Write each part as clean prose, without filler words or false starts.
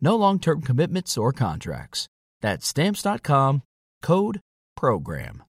No long-term commitments or contracts. That's Stamps.com, code PROGRAM.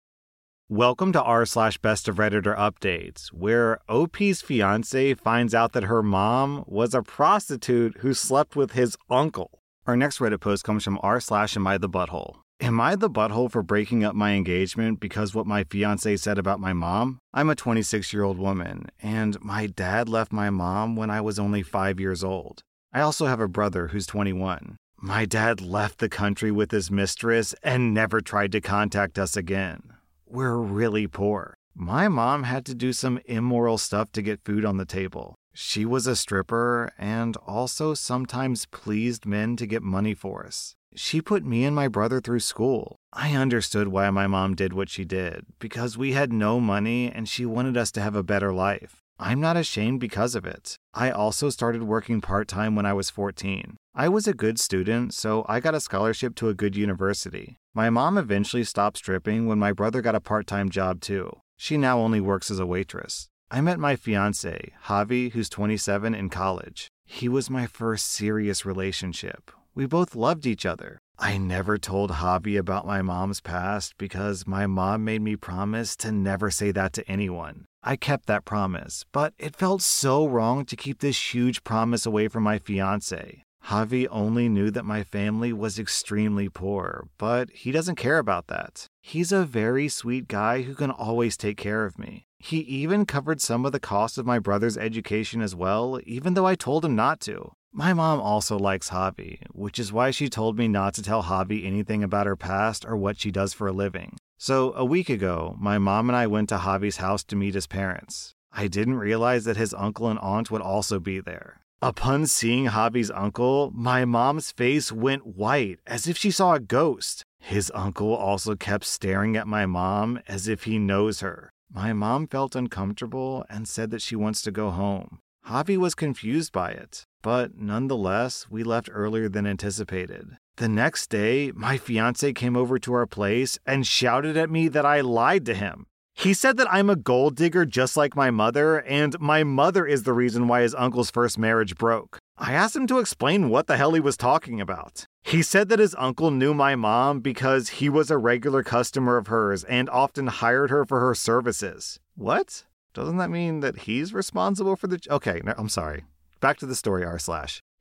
Welcome to r/Best of Redditor Updates, where OP's fiance finds out that her mom was a prostitute who slept with his uncle. Our next Reddit post comes from r/Am I the Butthole. Am I the butthole for breaking up my engagement because what my fiance said about my mom? I'm a 26-year-old woman, and my dad left my mom when I was only 5 years old. I also have a brother who's 21. My dad left the country with his mistress and never tried to contact us again. We're really poor. My mom had to do some immoral stuff to get food on the table. She was a stripper and also sometimes pleased men to get money for us. She put me and my brother through school. I understood why my mom did what she did, because we had no money and she wanted us to have a better life. I'm not ashamed because of it. I also started working part-time when I was 14. I was a good student, so I got a scholarship to a good university. My mom eventually stopped stripping when my brother got a part-time job too. She now only works as a waitress. I met my fiancé, Javi, who's 27, in college. He was my first serious relationship. We both loved each other. I never told Javi about my mom's past because my mom made me promise to never say that to anyone. I kept that promise, but it felt so wrong to keep this huge promise away from my fiancé. Javi only knew that my family was extremely poor, but he doesn't care about that. He's a very sweet guy who can always take care of me. He even covered some of the cost of my brother's education as well, even though I told him not to. My mom also likes Javi, which is why she told me not to tell Javi anything about her past or what she does for a living. So, a week ago, my mom and I went to Javi's house to meet his parents. I didn't realize that his uncle and aunt would also be there. Upon seeing Javi's uncle, my mom's face went white, as if she saw a ghost. His uncle also kept staring at my mom as if he knows her. My mom felt uncomfortable and said that she wants to go home. Javi was confused by it, but nonetheless, we left earlier than anticipated. The next day, my fiancé came over to our place and shouted at me that I lied to him. He said that I'm a gold digger just like my mother, and my mother is the reason why his uncle's first marriage broke. I asked him to explain what the hell he was talking about. He said that his uncle knew my mom because he was a regular customer of hers and often hired her for her services. What? Doesn't that mean that he's responsible for the... Okay, no, I'm sorry. Back to the story, r/.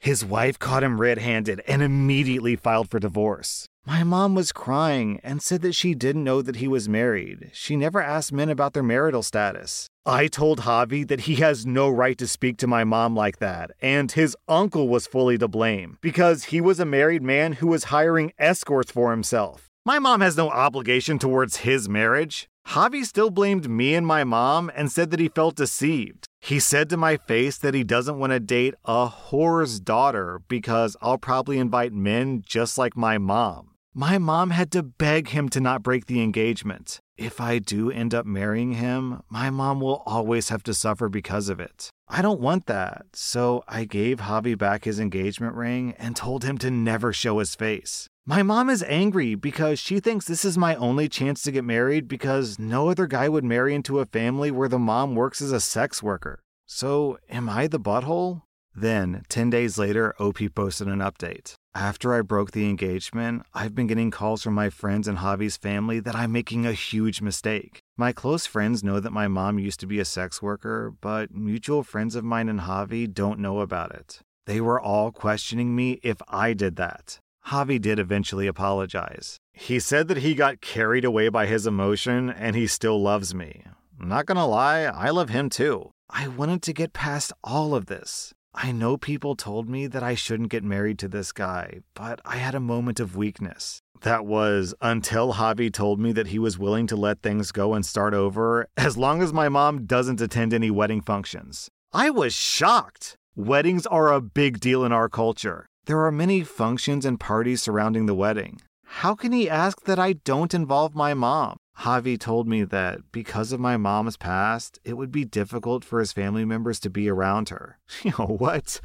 His wife caught him red-handed and immediately filed for divorce. My mom was crying and said that she didn't know that he was married. She never asked men about their marital status. I told Javi that he has no right to speak to my mom like that, and his uncle was fully to blame because he was a married man who was hiring escorts for himself. My mom has no obligation towards his marriage. Javi still blamed me and my mom and said that he felt deceived. He said to my face that he doesn't want to date a whore's daughter because I'll probably invite men just like my mom. My mom had to beg him to not break the engagement. If I do end up marrying him, my mom will always have to suffer because of it. I don't want that, so I gave Javi back his engagement ring and told him to never show his face. My mom is angry because she thinks this is my only chance to get married because no other guy would marry into a family where the mom works as a sex worker. So, am I the butthole? Then, 10 days later, OP posted an update. After I broke the engagement, I've been getting calls from my friends and Javi's family that I'm making a huge mistake. My close friends know that my mom used to be a sex worker, but mutual friends of mine and Javi don't know about it. They were all questioning me if I did that. Javi did eventually apologize. He said that he got carried away by his emotion and he still loves me. I'm not gonna lie, I love him too. I wanted to get past all of this. I know people told me that I shouldn't get married to this guy, but I had a moment of weakness. That was until Javi told me that he was willing to let things go and start over as long as my mom doesn't attend any wedding functions. I was shocked! Weddings are a big deal in our culture. There are many functions and parties surrounding the wedding. How can he ask that I don't involve my mom? Javi told me that because of my mom's past, it would be difficult for his family members to be around her. You know what?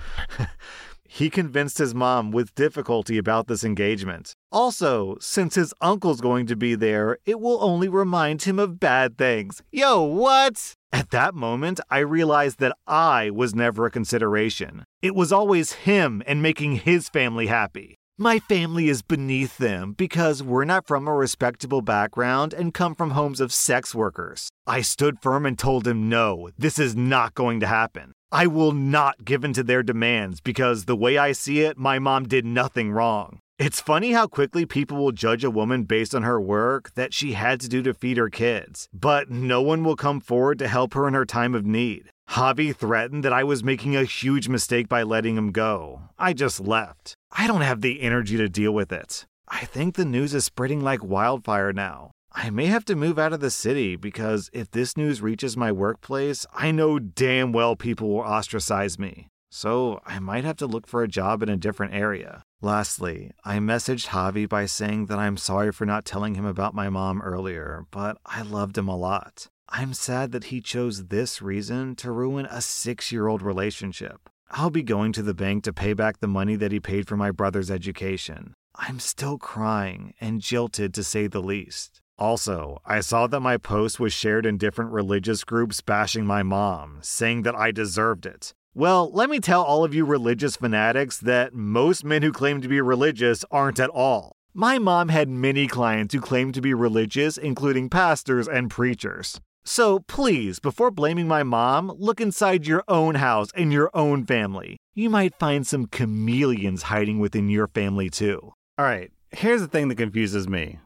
He convinced his mom with difficulty about this engagement. Also, since his uncle's going to be there, it will only remind him of bad things. Yo, what? At that moment, I realized that I was never a consideration. It was always him and making his family happy. My family is beneath them because we're not from a respectable background and come from homes of sex workers. I stood firm and told him, no, this is not going to happen. I will not give in to their demands because the way I see it, my mom did nothing wrong. It's funny how quickly people will judge a woman based on her work that she had to do to feed her kids, but no one will come forward to help her in her time of need. Javi threatened that I was making a huge mistake by letting him go. I just left. I don't have the energy to deal with it. I think the news is spreading like wildfire now. I may have to move out of the city because if this news reaches my workplace, I know damn well people will ostracize me. So I might have to look for a job in a different area. Lastly, I messaged Javi by saying that I'm sorry for not telling him about my mom earlier, but I loved him a lot. I'm sad that he chose this reason to ruin a 6-year-old relationship. I'll be going to the bank to pay back the money that he paid for my brother's education. I'm still crying and jilted to say the least. Also, I saw that my post was shared in different religious groups bashing my mom, saying that I deserved it. Well, let me tell all of you religious fanatics that most men who claim to be religious aren't at all. My mom had many clients who claimed to be religious, including pastors and preachers. So please, before blaming my mom, look inside your own house and your own family. You might find some chameleons hiding within your family too. All right, here's the thing that confuses me.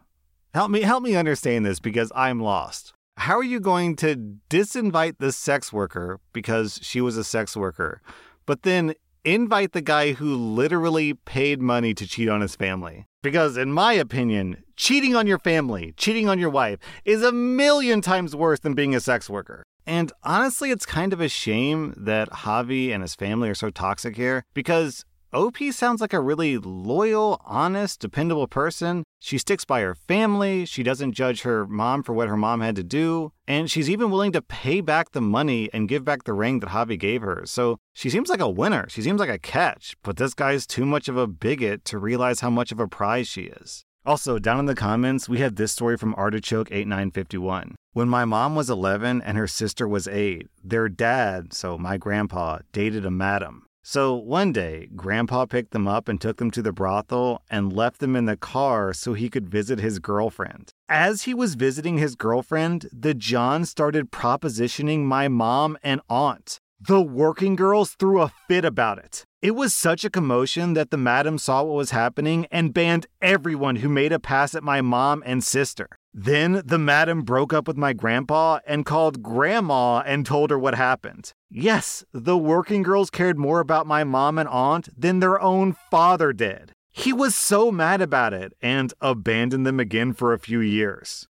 Help me understand this because I'm lost. How are you going to disinvite the sex worker because she was a sex worker, but then invite the guy who literally paid money to cheat on his family? Because in my opinion, cheating on your family, cheating on your wife, is a million times worse than being a sex worker. And honestly, it's kind of a shame that Javi and his family are so toxic here because OP sounds like a really loyal, honest, dependable person. She sticks by her family, she doesn't judge her mom for what her mom had to do, and she's even willing to pay back the money and give back the ring that Javi gave her. So she seems like a winner, she seems like a catch, but this guy's too much of a bigot to realize how much of a prize she is. Also, down in the comments, we have this story from Artichoke8951. When my mom was 11 and her sister was 8, their dad, so my grandpa, dated a madam. So one day, Grandpa picked them up and took them to the brothel and left them in the car so he could visit his girlfriend. As he was visiting his girlfriend, the John started propositioning my mom and aunt. The working girls threw a fit about it. It was such a commotion that the madam saw what was happening and banned everyone who made a pass at my mom and sister. Then the madam broke up with my grandpa and called grandma and told her what happened. Yes, the working girls cared more about my mom and aunt than their own father did. He was so mad about it and abandoned them again for a few years.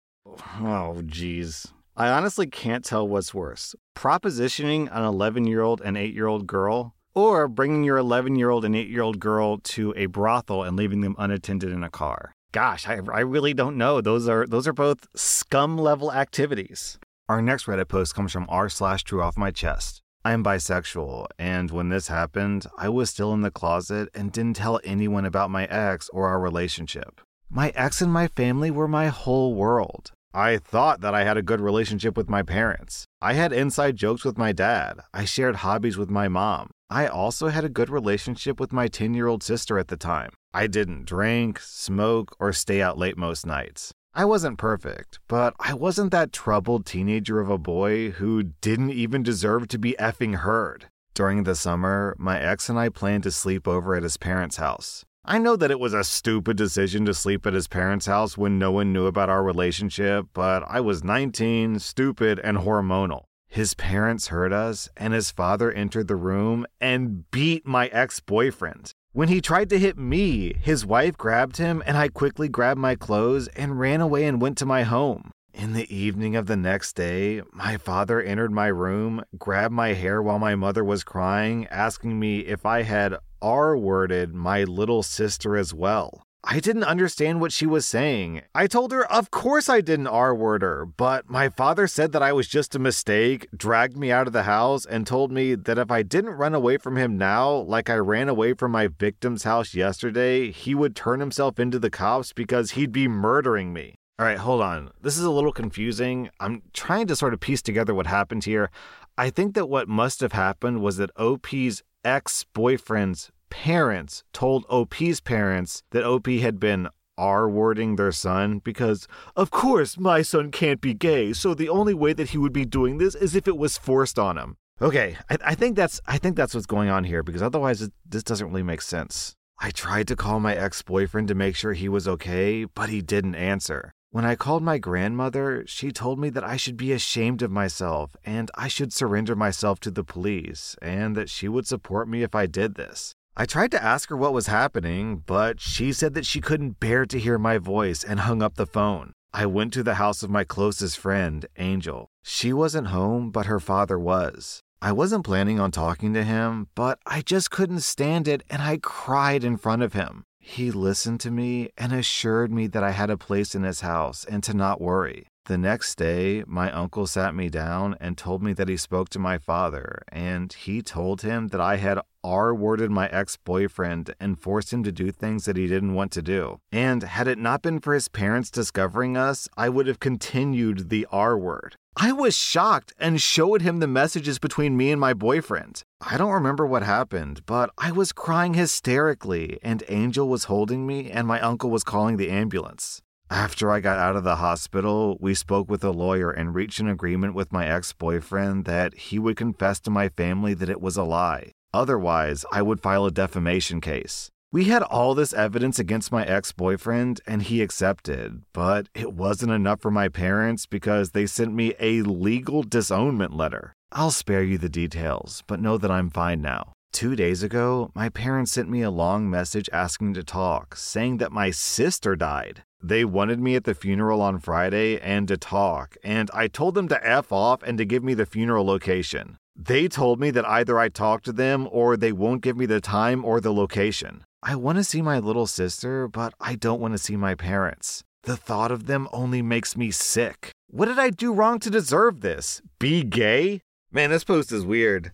Oh, geez. I honestly can't tell what's worse, propositioning an 11-year-old and 8-year-old girl or bringing your 11-year-old and 8-year-old girl to a brothel and leaving them unattended in a car. Gosh, I really don't know. Those are both scum-level activities. Our next Reddit post comes from r/TrueOffMyChest. I am bisexual, and when this happened, I was still in the closet and didn't tell anyone about my ex or our relationship. My ex and my family were my whole world. I thought that I had a good relationship with my parents. I had inside jokes with my dad. I shared hobbies with my mom. I also had a good relationship with my 10-year-old sister at the time. I didn't drink, smoke, or stay out late most nights. I wasn't perfect, but I wasn't that troubled teenager of a boy who didn't even deserve to be effing heard. During the summer, my ex and I planned to sleep over at his parents' house. I know that it was a stupid decision to sleep at his parents' house when no one knew about our relationship, but I was 19, stupid, and hormonal. His parents heard us, and his father entered the room and beat my ex-boyfriend. When he tried to hit me, his wife grabbed him, and I quickly grabbed my clothes and ran away and went to my home. In the evening of the next day, my father entered my room, grabbed my hair while my mother was crying, asking me if I had R-worded my little sister as well. I didn't understand what she was saying. I told her, of course I didn't R-word her, but my father said that I was just a mistake, dragged me out of the house, and told me that if I didn't run away from him now, like I ran away from my victim's house yesterday, he would turn himself into the cops because he'd be murdering me. All right, hold on. This is a little confusing. I'm trying to sort of piece together what happened here. I think that what must have happened was that OP's ex-boyfriend's parents told OP's parents that OP had been R-wording their son because, of course, my son can't be gay, so the only way that he would be doing this is if it was forced on him. Okay, I think that's what's going on here, because otherwise this doesn't really make sense. I tried to call my ex-boyfriend to make sure he was okay, but he didn't answer. When I called my grandmother, she told me that I should be ashamed of myself and I should surrender myself to the police, and that she would support me if I did this. I tried to ask her what was happening, but she said that she couldn't bear to hear my voice and hung up the phone. I went to the house of my closest friend, Angel. She wasn't home, but her father was. I wasn't planning on talking to him, but I just couldn't stand it and I cried in front of him. He listened to me and assured me that I had a place in his house and to not worry. The next day, my uncle sat me down and told me that he spoke to my father, and he told him that I had R-worded my ex-boyfriend and forced him to do things that he didn't want to do. And had it not been for his parents discovering us, I would have continued the R-word. I was shocked and showed him the messages between me and my boyfriend. I don't remember what happened, but I was crying hysterically, and Angel was holding me, and my uncle was calling the ambulance. After I got out of the hospital, we spoke with a lawyer and reached an agreement with my ex-boyfriend that he would confess to my family that it was a lie. Otherwise, I would file a defamation case. We had all this evidence against my ex-boyfriend, and he accepted, but it wasn't enough for my parents because they sent me a legal disownment letter. I'll spare you the details, but know that I'm fine now. 2 days ago, my parents sent me a long message asking to talk, saying that my sister died. They wanted me at the funeral on Friday and to talk, and I told them to F off and to give me the funeral location. They told me that either I talk to them or they won't give me the time or the location. I want to see my little sister, but I don't want to see my parents. The thought of them only makes me sick. What did I do wrong to deserve this? Be gay? Man, this post is weird.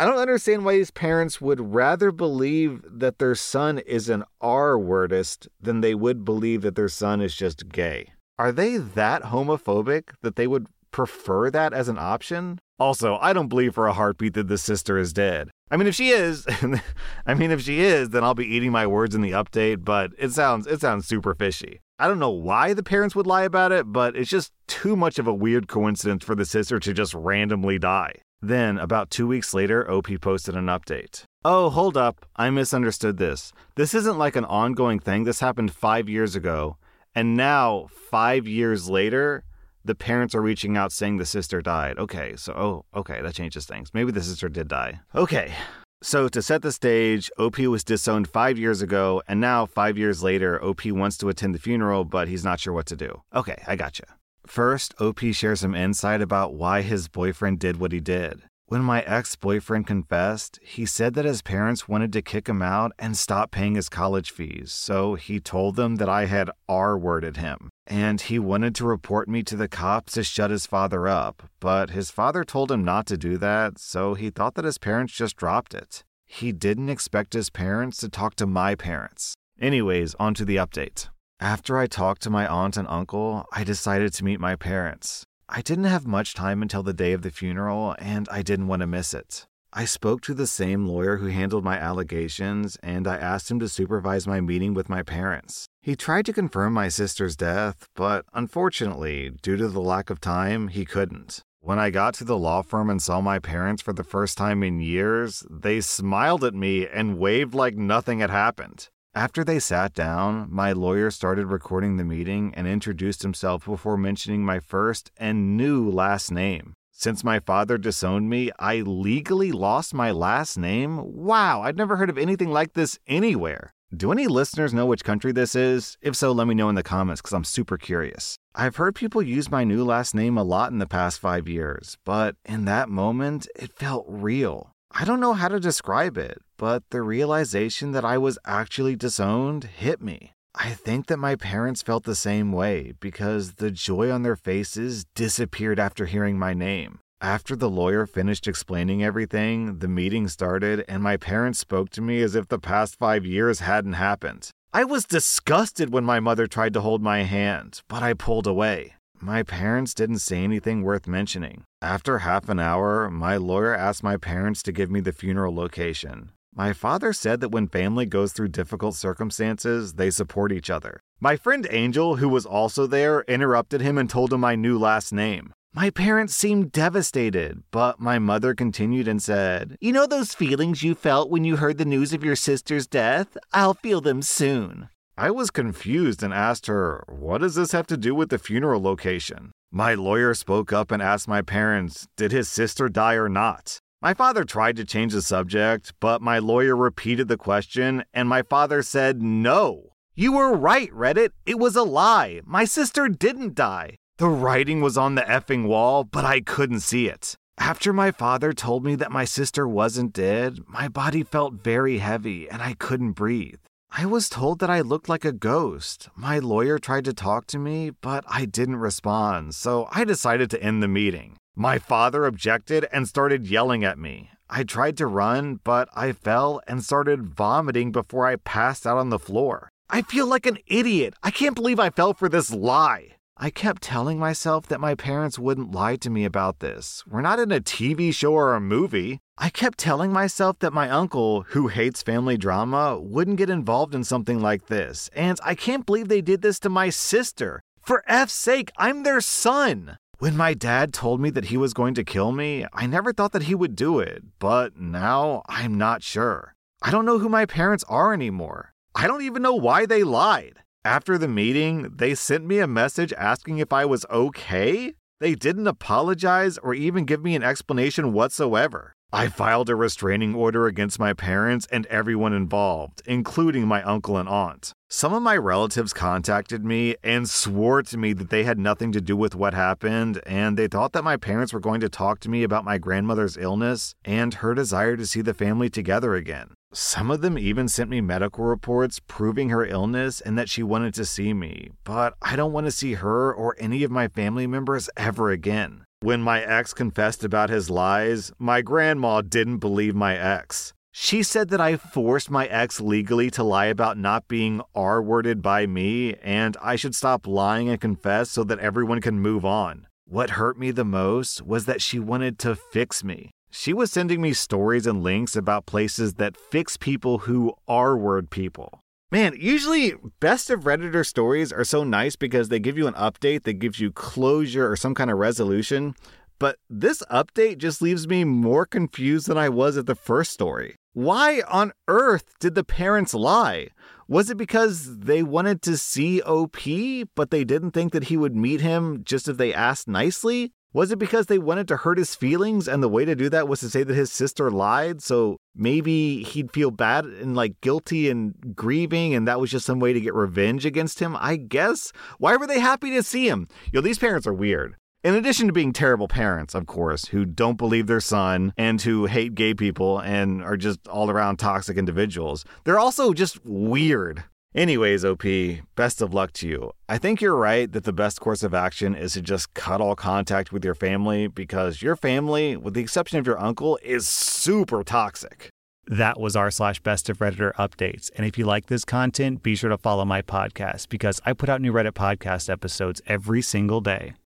I don't understand why these parents would rather believe that their son is an R-wordist than they would believe that their son is just gay. Are they that homophobic that they would prefer that as an option? Also, I don't believe for a heartbeat that the sister is dead. I mean, if she is, then I'll be eating my words in the update, but it sounds super fishy. I don't know why the parents would lie about it, but it's just too much of a weird coincidence for the sister to just randomly die. Then, about 2 weeks later, OP posted an update. Oh, hold up. I misunderstood this. This isn't like an ongoing thing. This happened 5 years ago. And now, 5 years later, the parents are reaching out saying the sister died. Okay, okay, that changes things. Maybe the sister did die. Okay, so to set the stage, OP was disowned 5 years ago, and now 5 years later, OP wants to attend the funeral, but he's not sure what to do. Okay, I gotcha. First, OP shares some insight about why his boyfriend did what he did. When my ex-boyfriend confessed, he said that his parents wanted to kick him out and stop paying his college fees, so he told them that I had R-worded him. And he wanted to report me to the cops to shut his father up, but his father told him not to do that, so he thought that his parents just dropped it. He didn't expect his parents to talk to my parents. Anyways, on to the update. After I talked to my aunt and uncle, I decided to meet my parents. I didn't have much time until the day of the funeral, and I didn't want to miss it. I spoke to the same lawyer who handled my allegations, and I asked him to supervise my meeting with my parents. He tried to confirm my sister's death, but unfortunately, due to the lack of time, he couldn't. When I got to the law firm and saw my parents for the first time in years, they smiled at me and waved like nothing had happened. After they sat down, my lawyer started recording the meeting and introduced himself before mentioning my first and new last name. Since my father disowned me, I legally lost my last name? Wow, I'd never heard of anything like this anywhere. Do any listeners know which country this is? If so, let me know in the comments because I'm super curious. I've heard people use my new last name a lot in the past 5 years, but in that moment, it felt real. I don't know how to describe it, but the realization that I was actually disowned hit me. I think that my parents felt the same way because the joy on their faces disappeared after hearing my name. After the lawyer finished explaining everything, the meeting started, and my parents spoke to me as if the past 5 years hadn't happened. I was disgusted when my mother tried to hold my hand, but I pulled away. My parents didn't say anything worth mentioning. After half an hour, my lawyer asked my parents to give me the funeral location. My father said that when family goes through difficult circumstances, they support each other. My friend Angel, who was also there, interrupted him and told him my new last name. My parents seemed devastated, but my mother continued and said, "You know those feelings you felt when you heard the news of your sister's death? I'll feel them soon." I was confused and asked her, "What does this have to do with the funeral location?" My lawyer spoke up and asked my parents, "Did his sister die or not?" My father tried to change the subject, but my lawyer repeated the question, and my father said, "No. You were right, Reddit. It was a lie. My sister didn't die." The writing was on the effing wall, but I couldn't see it. After my father told me that my sister wasn't dead, my body felt very heavy and I couldn't breathe. I was told that I looked like a ghost. My lawyer tried to talk to me, but I didn't respond, so I decided to end the meeting. My father objected and started yelling at me. I tried to run, but I fell and started vomiting before I passed out on the floor. I feel like an idiot. I can't believe I fell for this lie. I kept telling myself that my parents wouldn't lie to me about this. We're not in a TV show or a movie. I kept telling myself that my uncle, who hates family drama, wouldn't get involved in something like this. And I can't believe they did this to my sister. For F's sake, I'm their son. When my dad told me that he was going to kill me, I never thought that he would do it. But now I'm not sure. I don't know who my parents are anymore. I don't even know why they lied. After the meeting, they sent me a message asking if I was okay. They didn't apologize or even give me an explanation whatsoever. I filed a restraining order against my parents and everyone involved, including my uncle and aunt. Some of my relatives contacted me and swore to me that they had nothing to do with what happened, and they thought that my parents were going to talk to me about my grandmother's illness and her desire to see the family together again. Some of them even sent me medical reports proving her illness and that she wanted to see me, but I don't want to see her or any of my family members ever again. When my ex confessed about his lies, my grandma didn't believe my ex. She said that I forced my ex legally to lie about not being R-worded by me, and I should stop lying and confess so that everyone can move on. What hurt me the most was that she wanted to fix me. She was sending me stories and links about places that fix people who R-word people. Man, usually best of Redditor stories are so nice because they give you an update that gives you closure or some kind of resolution, but this update just leaves me more confused than I was at the first story. Why on earth did the parents lie? Was it because they wanted to see OP, but they didn't think that he would meet him just if they asked nicely? Was it because they wanted to hurt his feelings and the way to do that was to say that his sister lied, so maybe he'd feel bad and like guilty and grieving and that was just some way to get revenge against him, I guess? Why were they happy to see him? Yo, these parents are weird. In addition to being terrible parents, of course, who don't believe their son and who hate gay people and are just all around toxic individuals, they're also just weird. Anyways, OP, best of luck to you. I think you're right that the best course of action is to just cut all contact with your family because your family, with the exception of your uncle, is super toxic. That was our /best of Redditor updates. And if you like this content, be sure to follow my podcast because I put out new Reddit podcast episodes every single day.